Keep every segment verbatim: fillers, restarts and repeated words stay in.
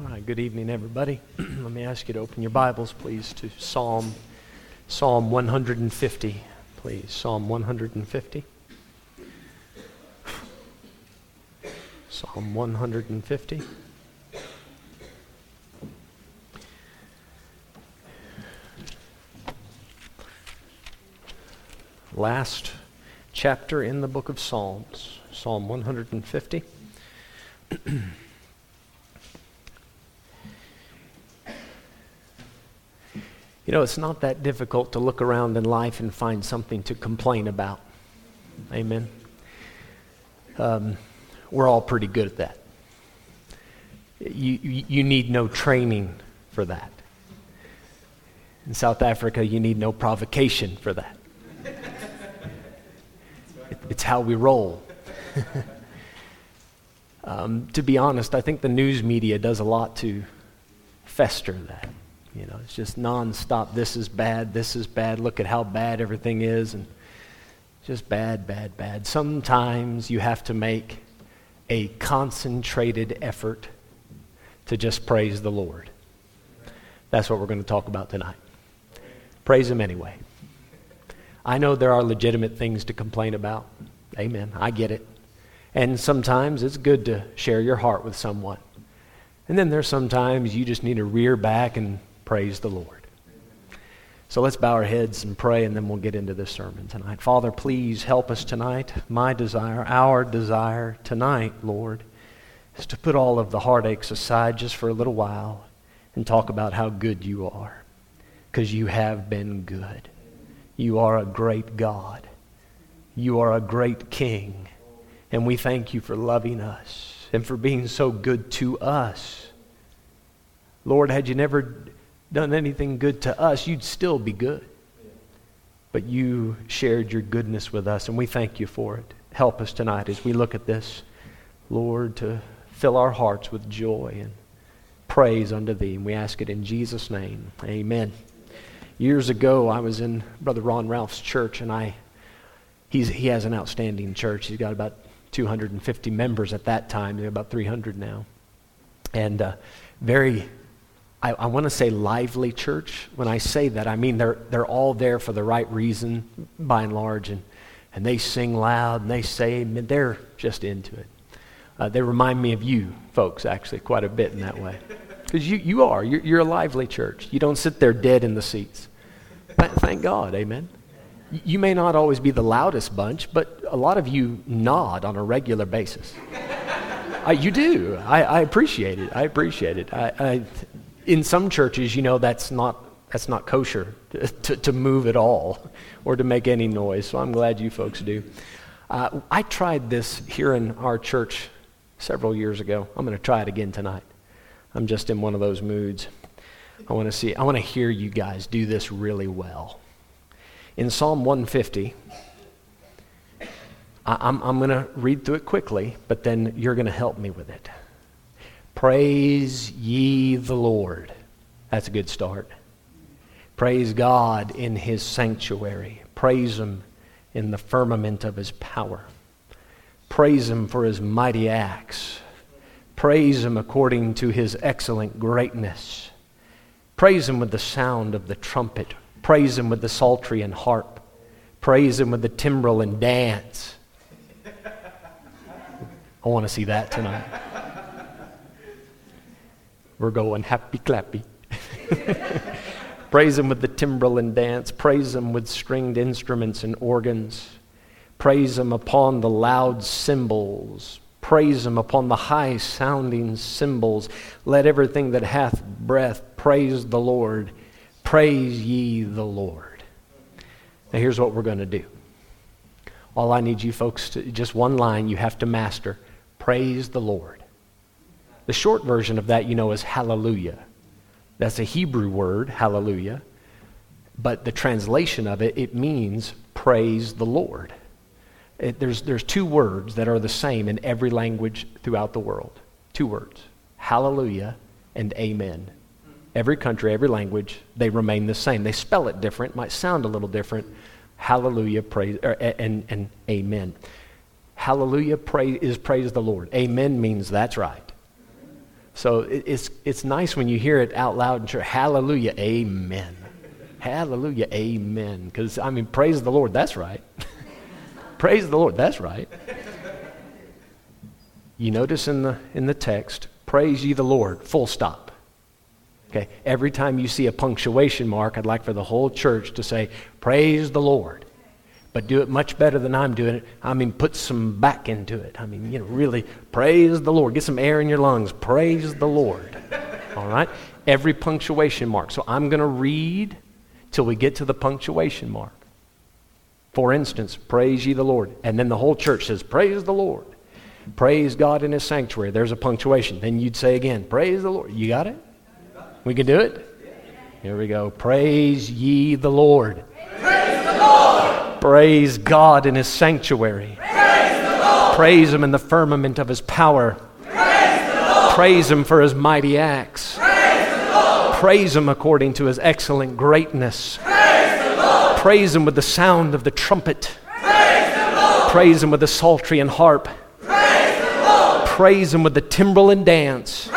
All right, good evening, everybody. Let me ask you to open your Bibles, please, to Psalm Psalm one hundred fifty, please. Psalm one hundred fifty. Psalm one hundred fifty. Last chapter in the book of Psalms, Psalm one hundred fifty. You know, it's not that difficult to look around in life and find something to complain about. Amen. Um, we're all pretty good at that. You, you you need no training for that. In South Africa, you need no provocation for that. It, it's how we roll. um, to be honest, I think the news media does a lot to fester that. You know, it's just nonstop. This is bad, this is bad, look at how bad everything is, and just bad, bad, bad. Sometimes you have to make a concentrated effort to just praise the Lord. That's what we're going to talk about tonight. Praise Him anyway. I know there are legitimate things to complain about. Amen. I get it. And sometimes it's good to share your heart with someone. And then there's sometimes you just need to rear back and praise the Lord. So let's bow our heads and pray, and then we'll get into this sermon tonight. Father, please help us tonight. My desire, our desire tonight, Lord, is to put all of the heartaches aside just for a little while and talk about how good you are, because you have been good. You are a great God. You are a great King, and we thank you for loving us and for being so good to us. Lord, had you never done anything good to us, you'd still be good. But you shared your goodness with us, and we thank you for it. Help us tonight as we look at this, Lord, to fill our hearts with joy and praise unto thee. And we ask it in Jesus' name. Amen. Years ago, I was in Brother Ron Ralph's church, and I he's, he has an outstanding church. He's got about two hundred fifty members at that time. They're about three hundred now. And uh, very, I, I want to say lively church. When I say that, I mean they're they're all there for the right reason, by and large, and, and they sing loud, and they say, they're just into it. Uh, they remind me of you folks, actually, quite a bit in that way. Because you, you are. You're, you're a lively church. You don't sit there dead in the seats. But thank God, amen. You may not always be the loudest bunch, but a lot of you nod on a regular basis. uh, you do. I, I appreciate it. I appreciate it. I, I, in some churches, you know, that's not that's not kosher to, to, to move at all or to make any noise, so I'm glad you folks do. Uh, I tried this here in our church several years ago. I'm going to try it again tonight. I'm just in one of those moods. I want to see. I want to hear you guys do this really well. In Psalm one hundred fifty, I, I'm, I'm going to read through it quickly, but then you're going to help me with it. Praise ye the Lord. That's a good start. Praise God in his sanctuary. Praise him in the firmament of his power. Praise him for his mighty acts. Praise him according to his excellent greatness. Praise him with the sound of the trumpet. Praise him with the psaltery and harp. Praise him with the timbrel and dance. I want to see that tonight. We're going happy clappy. Praise him with the timbrel and dance. Praise him with stringed instruments and organs. Praise him upon the loud cymbals. Praise him upon the high sounding cymbals. Let everything that hath breath praise the Lord. Praise ye the Lord. Now here's what we're going to do. All I need you folks to, just one line you have to master. Praise the Lord. The short version of that, you know, is hallelujah. That's a Hebrew word, hallelujah. But the translation of it, it means praise the Lord. It, there's, there's two words that are the same in every language throughout the world. Two words. Hallelujah and amen. Every country, every language, they remain the same. They spell it different, might sound a little different. Hallelujah, praise, or, and, and amen. Hallelujah praise, is praise the Lord. Amen means that's right. So it, it's it's nice when you hear it out loud in church. Hallelujah, amen. Hallelujah, amen. Because, I mean, praise the Lord, that's right. Praise the Lord, that's right. You notice in the in the text, praise ye the Lord, full stop. Okay, every time you see a punctuation mark, I'd like for the whole church to say, praise the Lord. But do it much better than I'm doing it. I mean, put some back into it. I mean, you know, really, praise the Lord. Get some air in your lungs. Praise the Lord. All right? Every punctuation mark. So I'm going to read till we get to the punctuation mark. For instance, praise ye the Lord. And then the whole church says, praise the Lord. Praise God in his sanctuary. There's a punctuation. Then you'd say again, praise the Lord. You got it? We can do it? Here we go. Praise ye the Lord. Praise the Lord. Praise God in his sanctuary. Praise the Lord. Praise him in the firmament of his power. Praise the Lord. Praise him for his mighty acts. Praise the Lord. Praise him according to his excellent greatness. Praise the Lord. Praise him with the sound of the trumpet. Praise the Lord. Praise him with the psaltery and harp. Praise the Lord. Praise him with the timbrel and dance.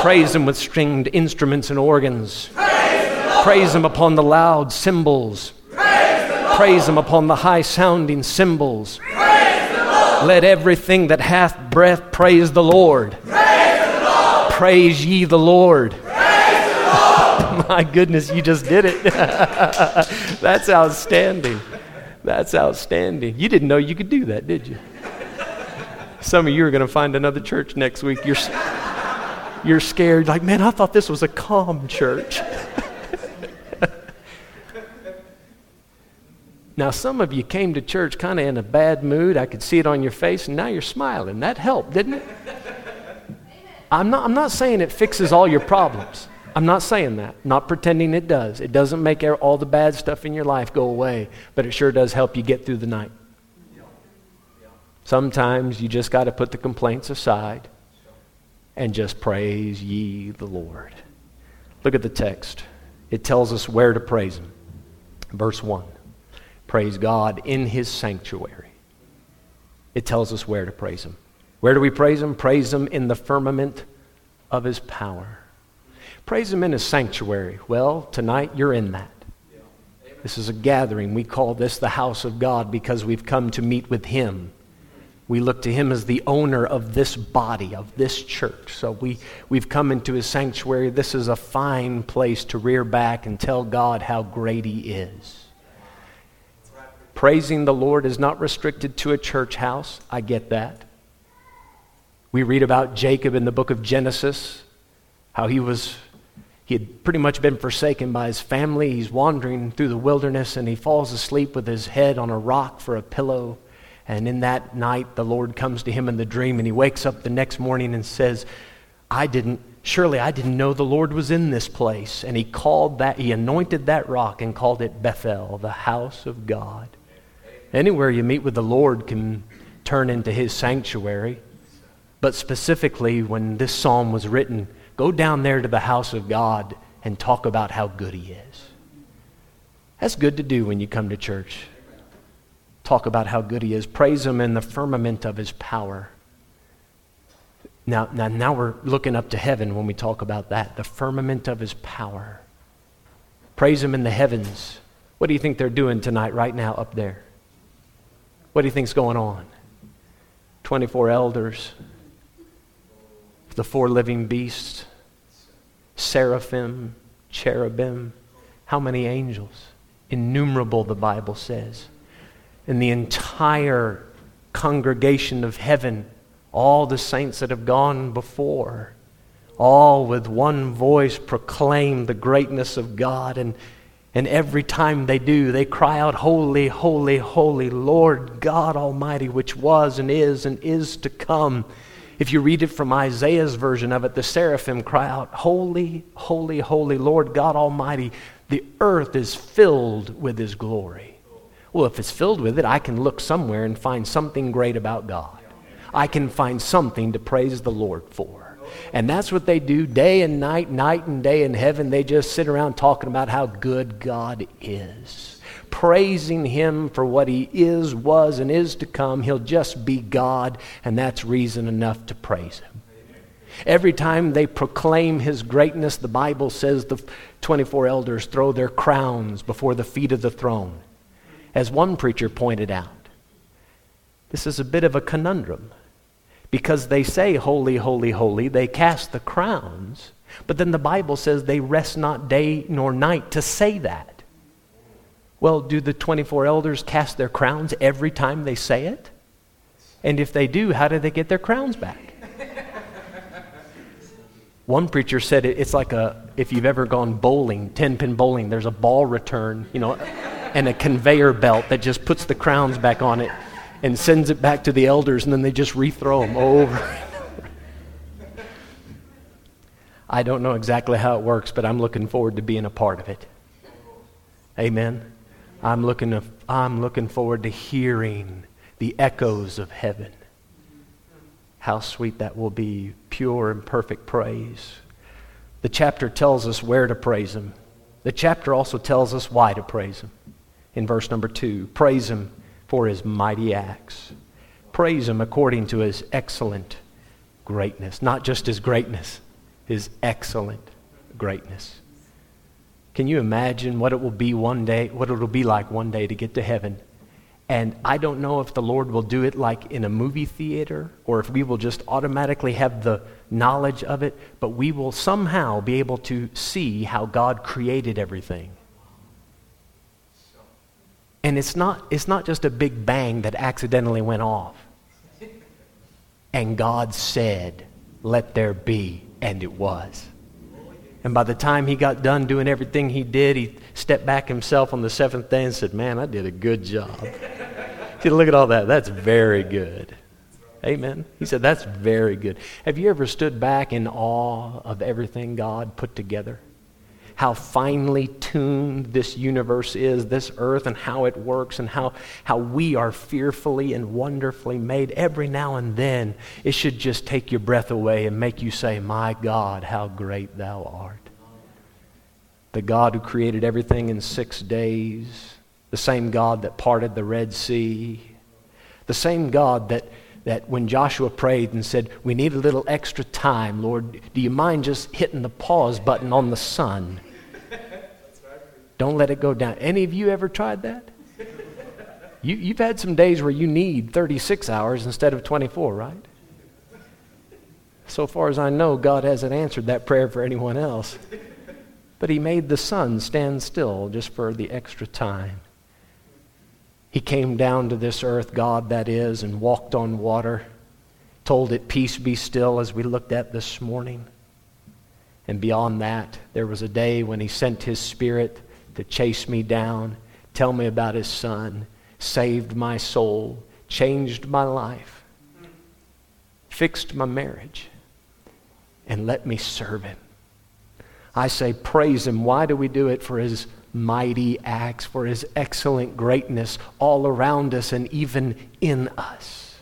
Praise him with stringed instruments and organs. Praise, praise him upon the loud cymbals. Praise, praise him upon the high sounding cymbals. Praise the Lord. Let everything that hath breath praise the Lord. Praise, the Lord. Praise ye the Lord. Praise the Lord. My goodness, you just did it. That's outstanding. That's outstanding. You didn't know you could do that, did you? Some of you are going to find another church next week. You're You're scared, like, man, I thought this was a calm church. Now, some of you came to church kind of in a bad mood. I could see it on your face, and now you're smiling. That helped, didn't it? I'm not, I'm not saying it fixes all your problems. I'm not saying that. I'm not pretending it does. It doesn't make all the bad stuff in your life go away, but it sure does help you get through the night. Sometimes you just got to put the complaints aside and just praise ye the Lord. Look at the text. It tells us where to praise him. Verse one, praise God in his sanctuary. It tells us where to praise him. Where do we praise him? Praise him in the firmament of his power. Praise him in his sanctuary. Well, tonight you're in that. This is a gathering. We call this the house of God because we've come to meet with him. We look to him as the owner of this body, of this church. So we, we've come into his sanctuary. This is a fine place to rear back and tell God how great he is. Praising the Lord is not restricted to a church house. I get that. We read about Jacob in the book of Genesis, how he was, he had pretty much been forsaken by his family. He's wandering through the wilderness, and he falls asleep with his head on a rock for a pillow. And in that night, the Lord comes to him in the dream, and he wakes up the next morning and says, I didn't, surely I didn't know the Lord was in this place. And he called that, he anointed that rock and called it Bethel, the house of God. Anywhere you meet with the Lord can turn into his sanctuary. But specifically, when this psalm was written, go down there to the house of God and talk about how good he is. That's good to do when you come to church. Talk about how good he is. Praise him in the firmament of his power. Now, now, now we're looking up to heaven when we talk about that. The firmament of his power. Praise him in the heavens. What do you think they're doing tonight, right now, up there? What do you think's going on? twenty-four elders. The four living beasts. Seraphim, cherubim. How many angels? Innumerable, the Bible says. And the entire congregation of heaven, all the saints that have gone before, all with one voice proclaim the greatness of God. And, and every time they do, they cry out, holy, holy, holy, Lord God Almighty, which was and is and is to come. If you read it from Isaiah's version of it, the seraphim cry out, holy, holy, holy, Lord God Almighty, the earth is filled with his glory. Well, if it's filled with it, I can look somewhere and find something great about God. I can find something to praise the Lord for. And that's what they do day and night, night and day in heaven. They just sit around talking about how good God is. Praising him for what he is, was, and is to come. He'll just be God, and that's reason enough to praise him. Every time they proclaim his greatness, the Bible says the twenty-four elders throw their crowns before the feet of the throne. As one preacher pointed out, this is a bit of a conundrum, because they say, holy, holy, holy, they cast the crowns, but then the Bible says they rest not day nor night to say that. Well, do the twenty-four elders cast their crowns every time they say it? And if they do, how do they get their crowns back? One preacher said it, it's like a, if you've ever gone bowling, ten-pin bowling, there's a ball return, you know, and a conveyor belt that just puts the crowns back on it and sends it back to the elders, and then they just rethrow them over and over. I don't know exactly how it works, but I'm looking forward to being a part of it. Amen. I'm looking to, I'm looking forward to hearing the echoes of heaven. How sweet that will be, pure and perfect praise. The chapter tells us where to praise him. The chapter also tells us why to praise him. In verse number two, praise him for his mighty acts. Praise him according to his excellent greatness. Not just his greatness, his excellent greatness. Can you imagine what it will be one day, what it will be like one day to get to heaven? And I don't know if the Lord will do it like in a movie theater or if we will just automatically have the knowledge of it, but we will somehow be able to see how God created everything. And it's not, it's not just a big bang that accidentally went off. And God said, let there be, and it was. And by the time he got done doing everything he did, he stepped back himself on the seventh day and said, man, I did a good job. He said, look at all that. That's very good. Amen. He said, that's very good. Have you ever stood back in awe of everything God put together? How finely tuned this universe is, this earth, and how it works, and how, how we are fearfully and wonderfully made. Every now and then, it should just take your breath away and make you say, my God, how great thou art. The God who created everything in six days, the same God that parted the Red Sea, the same God that, that when Joshua prayed and said, we need a little extra time, Lord, do you mind just hitting the pause button on the sun? Don't let it go down. Any of you ever tried that? You, you've had some days where you need thirty-six hours instead of twenty-four, right? So far as I know, God hasn't answered that prayer for anyone else. But he made the sun stand still just for the extra time. He came down to this earth, God that is, and walked on water, told it, peace be still, as we looked at this morning. And beyond that, there was a day when he sent his Spirit to chase me down, tell me about his Son, saved my soul, changed my life, fixed my marriage, and let me serve him. I say praise him. Why do we do it? For his mighty acts, for his excellent greatness all around us and even in us.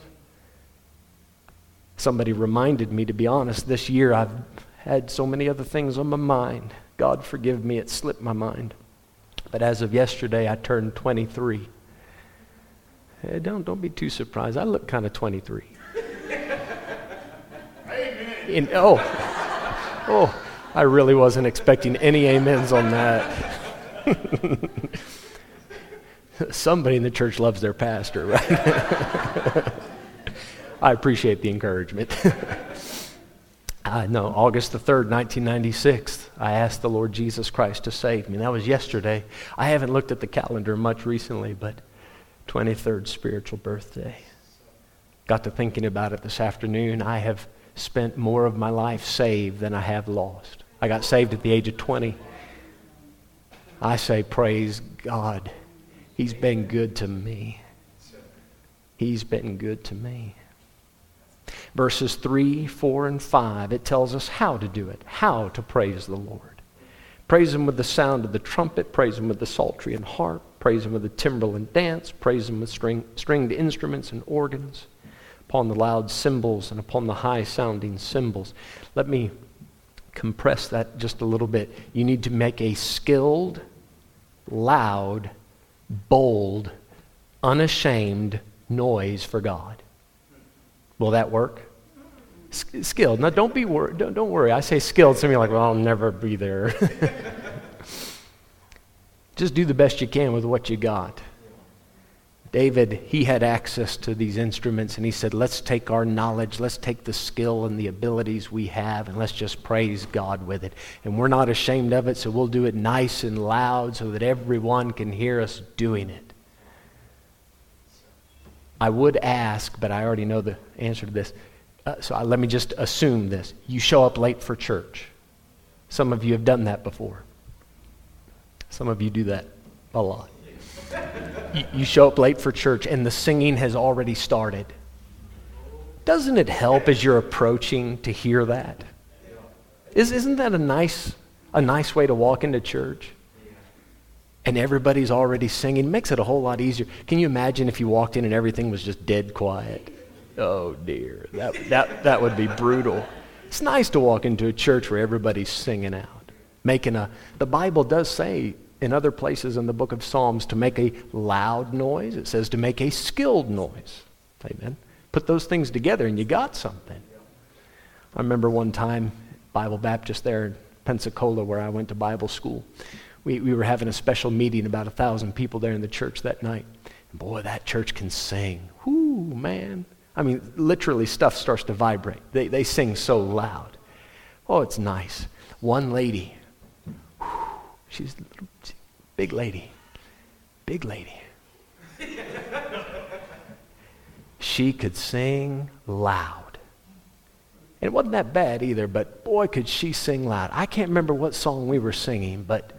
Somebody reminded me, to be honest, this year I've had so many other things on my mind. God forgive me, it slipped my mind. But as of yesterday, I turned twenty-three. Hey, don't, don't be too surprised. I look kind of twenty-three. Amen. In, oh, oh. I really wasn't expecting any amens on that. Somebody in the church loves their pastor, right? I appreciate the encouragement. I know, August the third, nineteen ninety-six, I asked the Lord Jesus Christ to save me. That was yesterday. I haven't looked at the calendar much recently, but twenty-third spiritual birthday. Got to thinking about it this afternoon. I have spent more of my life saved than I have lost. I got saved at the age of twenty. I say, praise God. He's been good to me. He's been good to me. Verses three, four, and five, it tells us how to do it, how to praise the Lord. Praise him with the sound of the trumpet. Praise him with the psaltery and harp. Praise him with the timbrel and dance. Praise him with string, stringed instruments and organs, upon the loud cymbals and upon the high-sounding cymbals. Let me compress that just a little bit. You need to make a skilled, loud, bold, unashamed noise for God. Will that work? skilled. Now, don't be wor- don't, don't worry. I say skilled. Some of you are like, well, I'll never be there. Just do the best you can with what you got. David, he had access to these instruments, and he said, let's take our knowledge, let's take the skill and the abilities we have, and let's just praise God with it. And we're not ashamed of it, so we'll do it nice and loud so that everyone can hear us doing it. I would ask, but I already know the answer to this, uh, so I, let me just assume this. You show up late for church. Some of you have done that before. Some of you do that a lot. You show up late for church and the singing has already started. Doesn't it help as you're approaching to hear that? Isn't that a nice, a nice way to walk into church? And everybody's already singing. Makes it a whole lot easier. Can you imagine if you walked in and everything was just dead quiet? Oh dear, that that that would be brutal. It's nice to walk into a church where everybody's singing out, making a. The Bible does say, in other places in the book of Psalms, to make a loud noise. It says to make a skilled noise. Amen. Put those things together and you got something. I remember one time, Bible Baptist there in Pensacola where I went to Bible school. We we were having a special meeting, about a thousand people there in the church that night. And boy, that church can sing. Whoo, man. I mean, literally stuff starts to vibrate. They, they sing so loud. Oh, it's nice. One lady, whew, she's a little Big lady, big lady. She could sing loud. And it wasn't that bad either, but boy, could she sing loud. I can't remember what song we were singing, but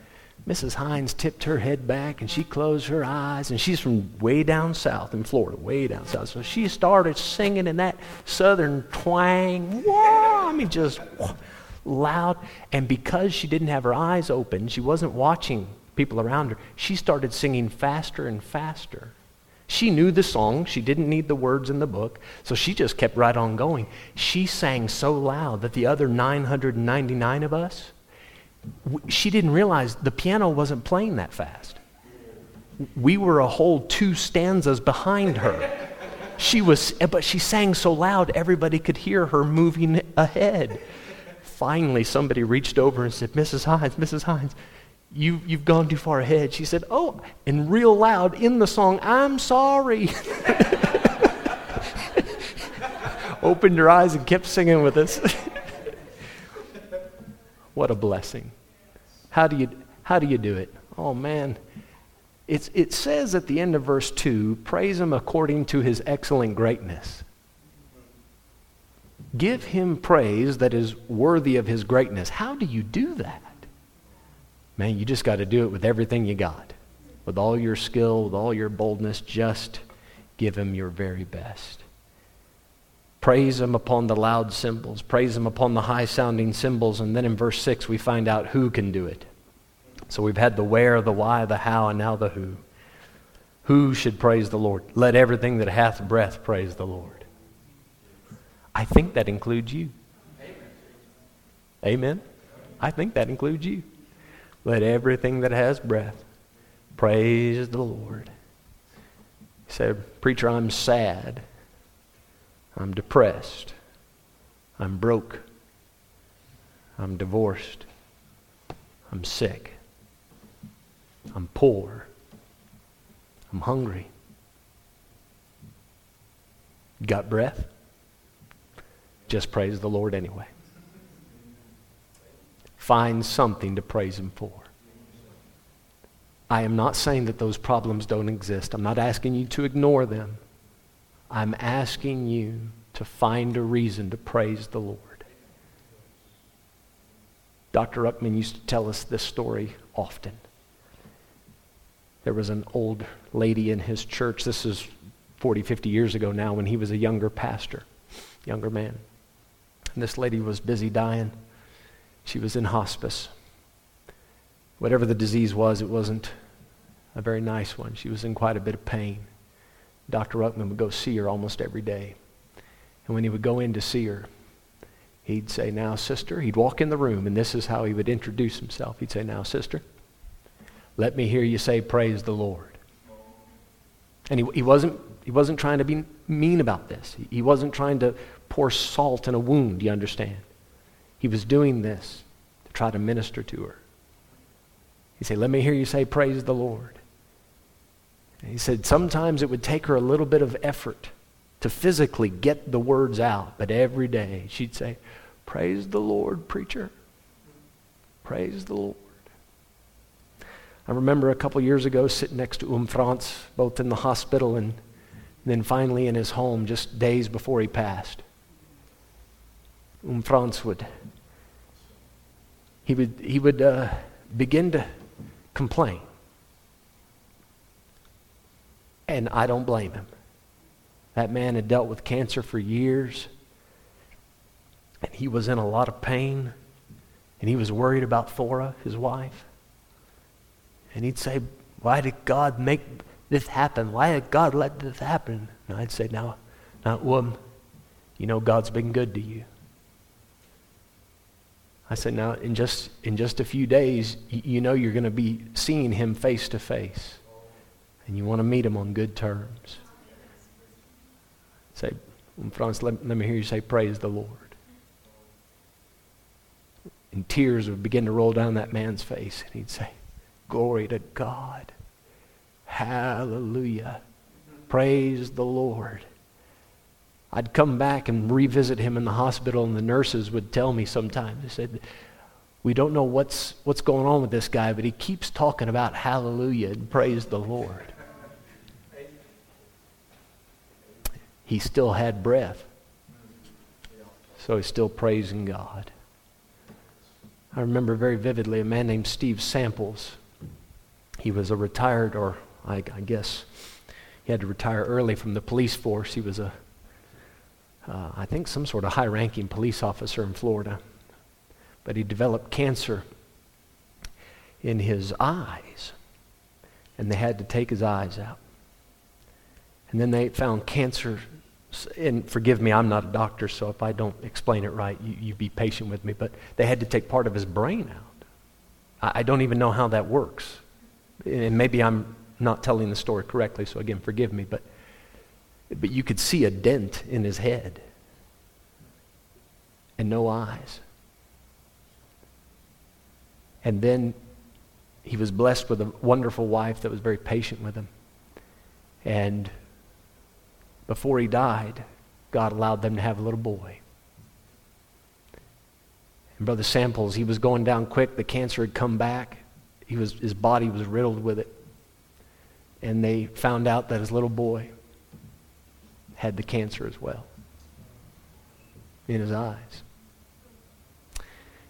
Missus Hines tipped her head back and she closed her eyes, and she's from way down south in Florida, way down south. So she started singing in that southern twang. Whoa, I mean, just whoa, loud. And because she didn't have her eyes open, she wasn't watching people around her, she started singing faster and faster. She knew the song. She didn't need the words in the book, so she just kept right on going. She sang so loud that the other nine hundred ninety-nine of us, she didn't realize the piano wasn't playing that fast. We were a whole two stanzas behind her. She was, but she sang so loud everybody could hear her moving ahead. Finally, somebody reached over and said, Missus Hines, Missus Hines, You, you've gone too far ahead. She said, oh, and real loud in the song, I'm sorry. Opened her eyes and kept singing with us. What a blessing. How do you how do you do it? Oh, man. It's, it says at the end of verse two, praise him according to his excellent greatness. Give him praise that is worthy of his greatness. How do you do that? Man, you just got to do it with everything you got. With all your skill, with all your boldness, just give him your very best. Praise him upon the loud cymbals. Praise him upon the high-sounding cymbals. And then in verse six, we find out who can do it. So we've had the where, the why, the how, and now the who. Who should praise the Lord? Let everything that hath breath praise the Lord. I think that includes you. Amen? I think that includes you. Let everything that has breath praise the Lord. He said, preacher, I'm sad. I'm depressed. I'm broke. I'm divorced. I'm sick. I'm poor. I'm hungry. Got breath? Just praise the Lord anyway. Find something to praise him for. I am not saying that those problems don't exist. I'm not asking you to ignore them. I'm asking you to find a reason to praise the Lord. Doctor Ruckman used to tell us this story often. There was an old lady in his church. This is forty, fifty years ago now, when he was a younger pastor, younger man. And this lady was busy dying. She was in hospice. Whatever the disease was, it wasn't a very nice one. She was in quite a bit of pain. Doctor Ruckman would go see her almost every day. And when he would go in to see her, he'd say, now, sister, he'd walk in the room, and this is how he would introduce himself. He'd say, now, sister, let me hear you say, praise the Lord. And he, he wasn't, he wasn't trying to be mean about this. He, he wasn't trying to pour salt in a wound, you understand? He was doing this to try to minister to her. He said, let me hear you say, praise the Lord. And he said, sometimes it would take her a little bit of effort to physically get the words out, but every day she'd say, praise the Lord, preacher. Praise the Lord. I remember a couple years ago sitting next to um Franz, both in the hospital and then finally in his home just days before he passed. Um Franz would, he would, he would uh, begin to complain. And I don't blame him. That man had dealt with cancer for years. And he was in a lot of pain. And he was worried about Thora, his wife. And he'd say, why did God make this happen? Why did God let this happen? And I'd say, now, now, um, you know God's been good to you. I said, now, in just in just a few days, you, you know you're going to be seeing him face to face. And you want to meet him on good terms. Say, Franz, let, let me hear you say, praise the Lord. And tears would begin to roll down that man's face. And he'd say, glory to God. Hallelujah. Praise the Lord. I'd come back and revisit him in the hospital, and the nurses would tell me sometimes. They said, we don't know what's what's going on with this guy, but he keeps talking about hallelujah and praise the Lord. He still had breath. So he's still praising God. I remember very vividly a man named Steve Samples. He was a retired, or I, I guess he had to retire early from the police force. He was a, uh, I think some sort of high-ranking police officer in Florida. But he developed cancer in his eyes. And they had to take his eyes out. And then they found cancer, and forgive me, I'm not a doctor, so if I don't explain it right, you, you be patient with me, but they had to take part of his brain out. I, I don't even know how that works. And maybe I'm not telling the story correctly, so again, forgive me, but but you could see a dent in his head and no eyes. And then he was blessed with a wonderful wife that was very patient with him. And before he died, God allowed them to have a little boy. And Brother Samples, he was going down quick. The cancer had come back. He was, his body was riddled with it. And they found out that his little boy had the cancer as well in his eyes.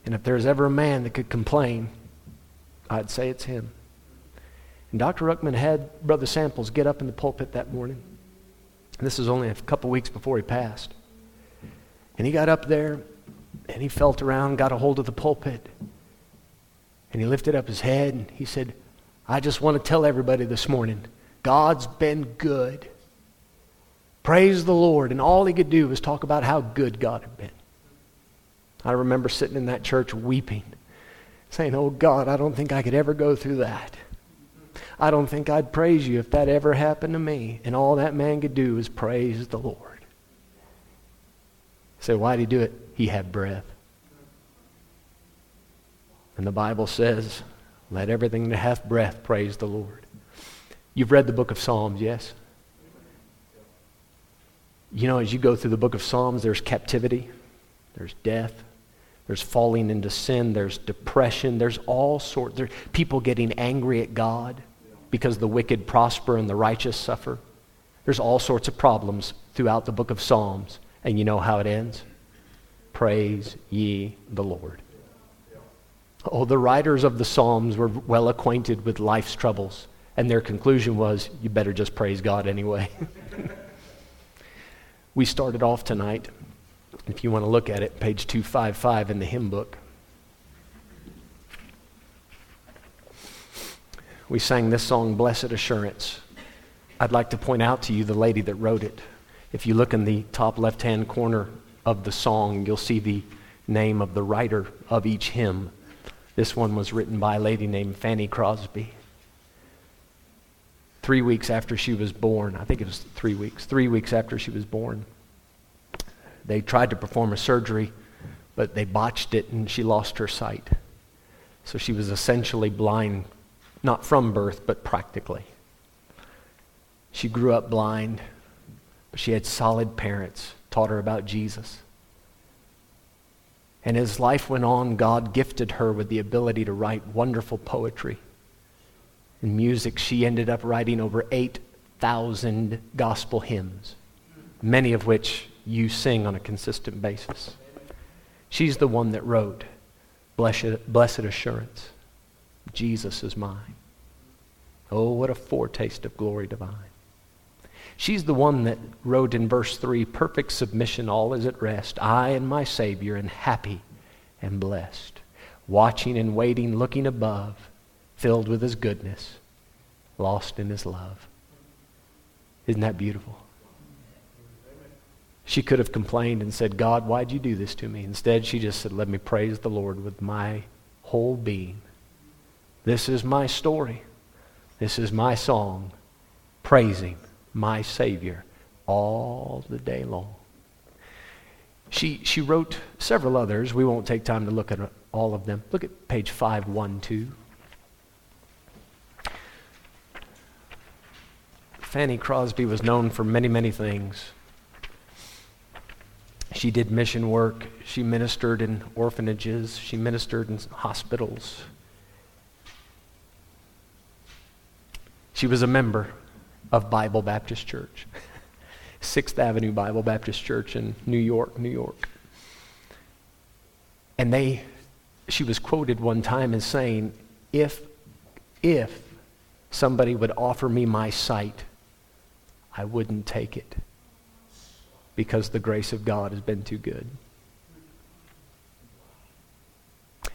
And if there's ever a man that could complain, I'd say it's him. And Doctor Ruckman had Brother Samples get up in the pulpit that morning. And this was only a couple weeks before he passed. And he got up there, and he felt around, got a hold of the pulpit. And he lifted up his head, and he said, I just want to tell everybody this morning, God's been good. Praise the Lord. And all he could do was talk about how good God had been. I remember sitting in that church weeping, saying, oh God, I don't think I could ever go through that. I don't think I'd praise you if that ever happened to me. And all that man could do is praise the Lord. So why did he do it? He had breath. And the Bible says, let everything that hath breath praise the Lord. You've read the book of Psalms, yes? You know, as you go through the book of Psalms, there's captivity. There's death. There's falling into sin. There's depression. There's all sorts. There's people getting angry at God because the wicked prosper and the righteous suffer. There's all sorts of problems throughout the book of Psalms. And you know how it ends? Praise ye the Lord. Oh, the writers of the Psalms were well acquainted with life's troubles. And their conclusion was, you better just praise God anyway. We started off tonight. If you want to look at it, page two fifty-five in the hymn book. We sang this song, Blessed Assurance. I'd like to point out to you the lady that wrote it. If you look in the top left-hand corner of the song, you'll see the name of the writer of each hymn. This one was written by a lady named Fanny Crosby. Three weeks after she was born, I think it was three weeks, three weeks after she was born, They tried to perform a surgery, but they botched it and she lost her sight. So she was essentially blind, not from birth, but practically. She grew up blind, but she had solid parents, taught her about Jesus. And as life went on, God gifted her with the ability to write wonderful poetry and music. She ended up writing over eight thousand gospel hymns, many of which you sing on a consistent basis. She's the one that wrote, Blessed, blessed assurance, Jesus is mine. Oh, what a foretaste of glory divine. She's the one that wrote in verse three, perfect submission, all is at rest. I and my Savior am happy and blessed, watching and waiting, looking above, filled with his goodness, lost in his love. Isn't that beautiful? She could have complained and said, God, why'd you do this to me? Instead, she just said, let me praise the Lord with my whole being. This is my story. This is my song. Praise him, my Savior, all the day long. She she wrote several others. We won't take time to look at all of them. Look at page five twelve. Fanny Crosby was known for many, many things. She did mission work. She ministered in orphanages. She ministered in hospitals. She was a member of Bible Baptist Church, Sixth Avenue Bible Baptist Church in New York, New York. And they, she was quoted one time as saying, if, if somebody would offer me my sight, I wouldn't take it, because the grace of God has been too good.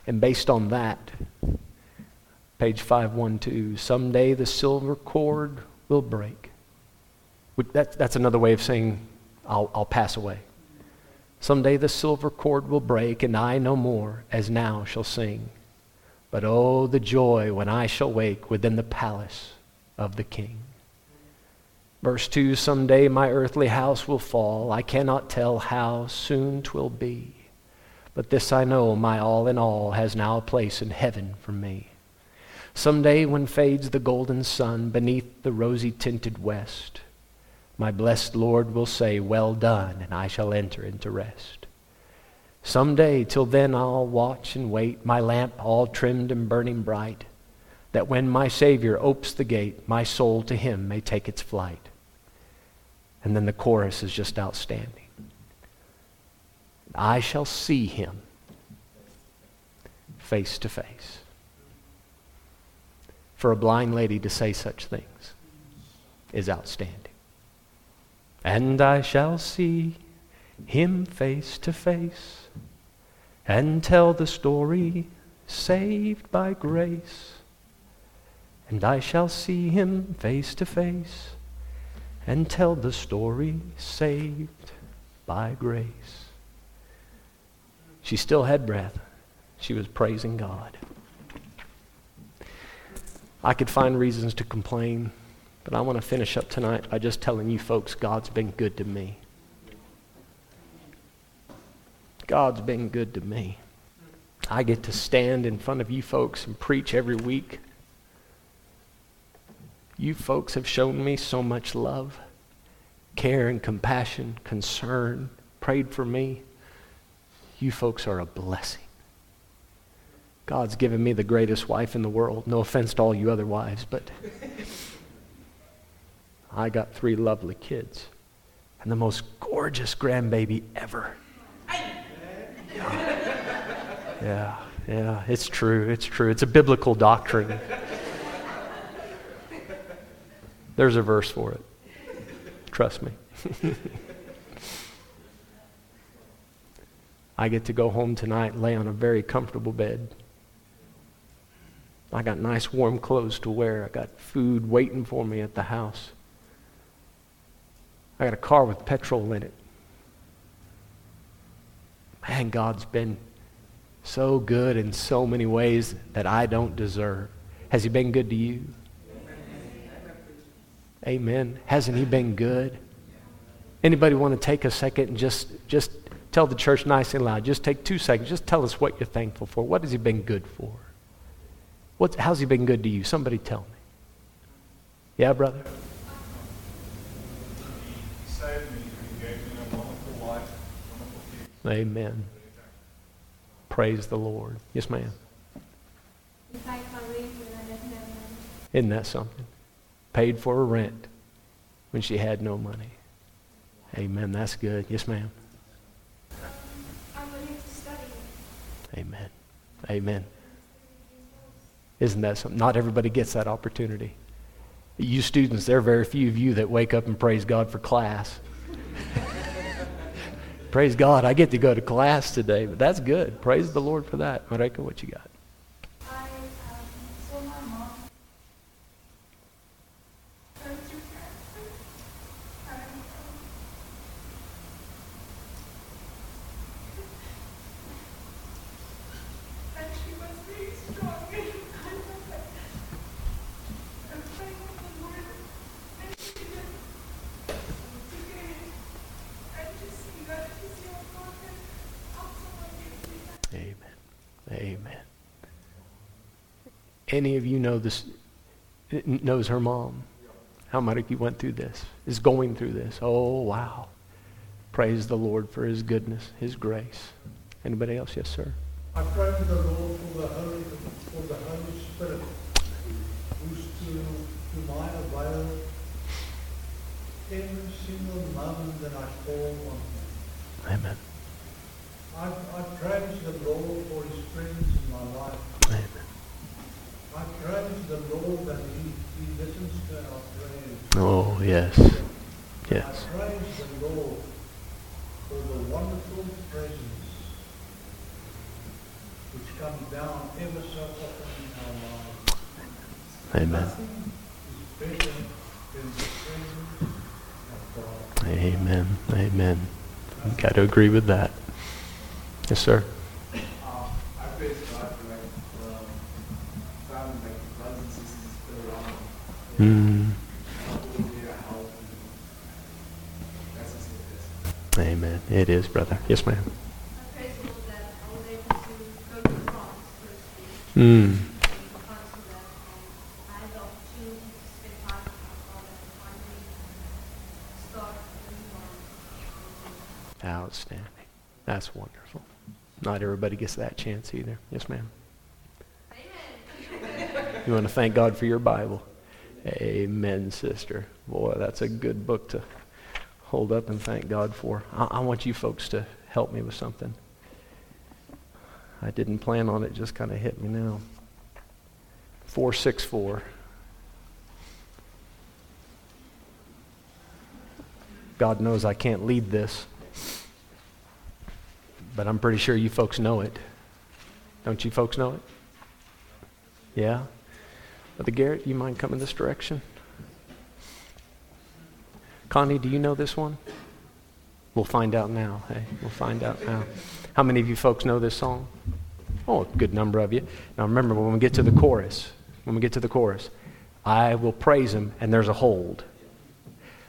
And based on that, page five twelve, someday the silver cord will break. That, that's another way of saying, I'll, I'll pass away. Someday the silver cord will break, and I no more as now shall sing. But oh, the joy when I shall wake within the palace of the King. Verse two, someday my earthly house will fall. I cannot tell how soon 'twill be. But this I know, my all in all has now a place in heaven for me. Someday when fades the golden sun beneath the rosy-tinted west, my blessed Lord will say, well done, and I shall enter into rest. Someday, till then I'll watch and wait, my lamp all trimmed and burning bright, that when my Savior opes the gate, my soul to him may take its flight. And then the chorus is just outstanding. I shall see him face to face. For a blind lady to say such things is outstanding. And I shall see him face to face, and tell the story saved by grace. And I shall see him face to face, and tell the story saved by grace. She still had breath. She was praising God. I could find reasons to complain, but I want to finish up tonight by just telling you folks, God's been good to me. God's been good to me. I get to stand in front of you folks and preach every week. You folks have shown me so much love, care and compassion, concern, prayed for me. You folks are a blessing. God's given me the greatest wife in the world. No offense to all you other wives, but I got three lovely kids and the most gorgeous grandbaby ever. Yeah, yeah, yeah, it's true, it's true. It's a biblical doctrine. There's a verse for it. Trust me. I get to go home tonight, lay on a very comfortable bed. I got nice warm clothes to wear. I got food waiting for me at the house. I got a car with petrol in it. Man, God's been so good in so many ways that I don't deserve. Has he been good to you? Amen. Hasn't he been good? Anybody want to take a second and just just tell the church nice and loud, just take two seconds, just tell us what you're thankful for. What has he been good for? What's, how's he been good to you? Somebody tell me. Yeah, brother? He saved me. He gave me a wonderful wife, wonderful kids. Amen. Praise the Lord. Yes, ma'am. Isn't that something? Paid for her rent when she had no money. Amen. That's good. Yes, ma'am. I'm willing to study. Amen. Amen. Isn't that something? Not everybody gets that opportunity. You students, there are very few of you that wake up and praise God for class. Praise God, I get to go to class today. But that's good. Praise the Lord for that. Mareka, what you got? I um, saw my mom go through cancer. And she was very strong. I love that. I'm thankful for the Lord. And she did today. And just see God is your father. Also, amen. Amen. Any of you know this? Knows her mom? How Mariki went through this? Is going through this? Oh wow! Praise the Lord for His goodness, His grace. Anybody else? Yes, sir. I pray to the Lord for the Holy, for the Holy Spirit, who's to, to my avail every single moment that I call on Him. Amen. I I praise the Lord for His presence in my life. Amen. I praise the Lord that He, he listens to our prayers. Oh, yes. Yes. I praise the Lord for the wonderful presence which comes down ever so often in our lives. Amen. Nothing is better than the presence of God. Amen. Amen. You've got to agree with that. Yes, sir. Mm. Amen. It is, brother. Yes, ma'am. I'm grateful that I was able to go to France first. Mm. Outstanding. That's wonderful. Not everybody gets that chance either. Yes, ma'am. Amen. You want to thank God for your Bible. Amen, sister. Boy, that's a good book to hold up and thank God for. I, I want you folks to help me with something. I didn't plan on it, just kind of hit me now. four sixty-four. God knows I can't lead this, but I'm pretty sure you folks know it. Don't you folks know it? Yeah? Brother Garrett, you mind coming this direction? Connie, do you know this one? We'll find out now. Hey, we'll find out now. How many of you folks know this song? Oh, a good number of you. Now remember, when we get to the chorus, when we get to the chorus, I will praise Him, and there's a hold.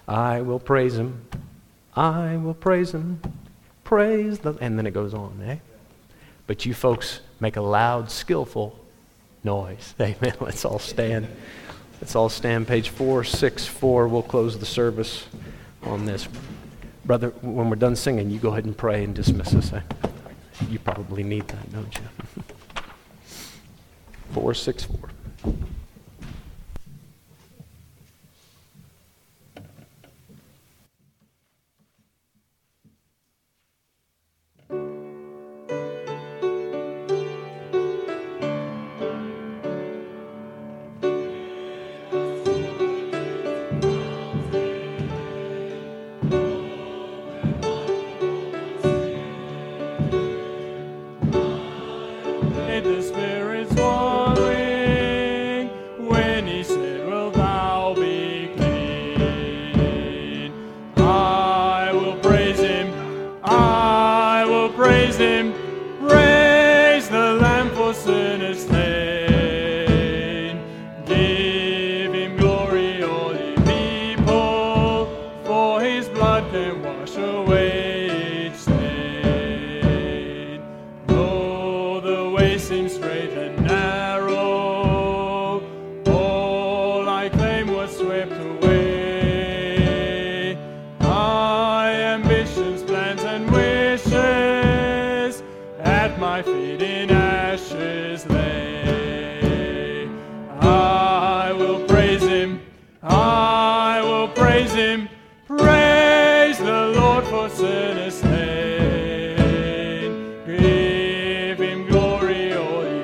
I will praise Him. I will praise Him. Praise the... And then it goes on, eh? But you folks make a loud, skillful noise. Amen. Let's all stand. Let's all stand. Page four sixty-four. We'll close the service on this. Brother, when we're done singing, you go ahead and pray and dismiss us. Eh? You probably need that, don't you? four sixty-four. Give Him glory, all ye people, for His blood can wash away. is they. I will praise him, I will praise him, praise the Lord for sinners slain. Give him glory, all ye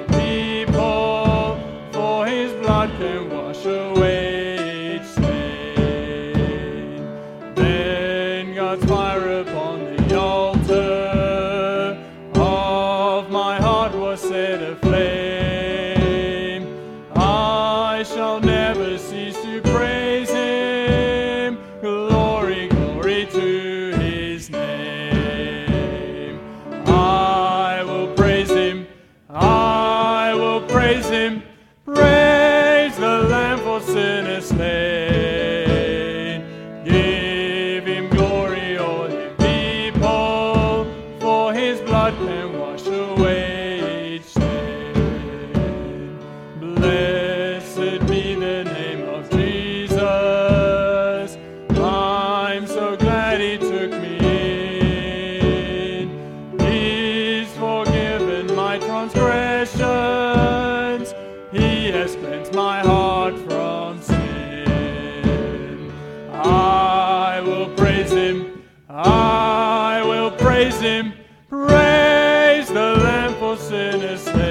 people, for his blood can wash away each stain. Then God's fire upon the altar set aflame. I shall never cease to praise him. Glory, glory to his name. I will praise him, I will praise him, praise the Lamb for sinners slain. Give him glory, all ye people, for his blood can wash away. Blessed be the name of Jesus. I'm so glad he took me in. He's forgiven my transgressions. He has cleansed my heart from sin. I will praise him, I will praise him, praise the Lamb for sinners slain.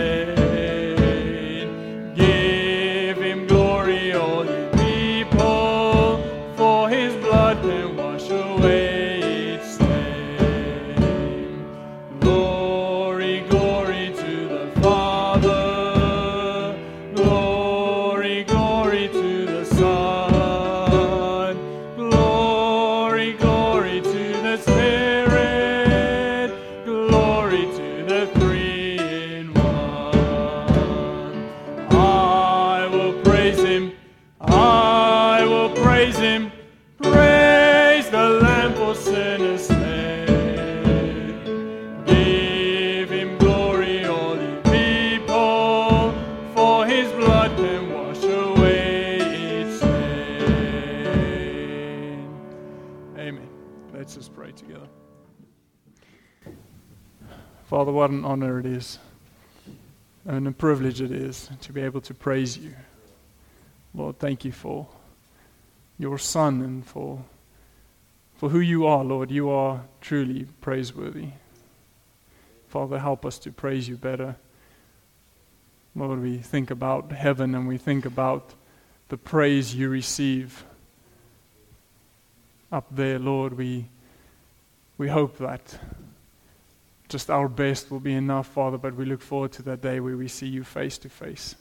Let's just pray together. Father, what an honor it is and a privilege it is to be able to praise you. Lord, thank you for your Son and for for who you are, Lord. You are truly praiseworthy. Father, help us to praise you better. Lord, we think about heaven and we think about the praise you receive up there, Lord. We we hope that just our best will be enough, Father, but we look forward to that day where we see you face to face.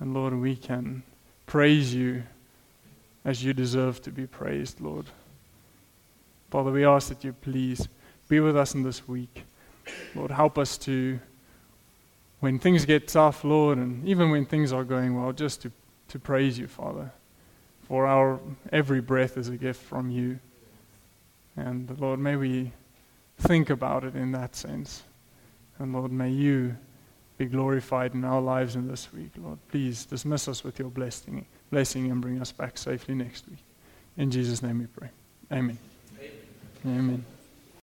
And Lord, we can praise you as you deserve to be praised, Lord. Father, we ask that you please be with us in this week. Lord, help us to, when things get tough, Lord, and even when things are going well, just to, to praise you, Father. For our every breath is a gift from you. And Lord, may we think about it in that sense. And Lord, may you be glorified in our lives in this week, Lord. Please dismiss us with your blessing, blessing and bring us back safely next week. In Jesus' name we pray. Amen. Amen. Amen.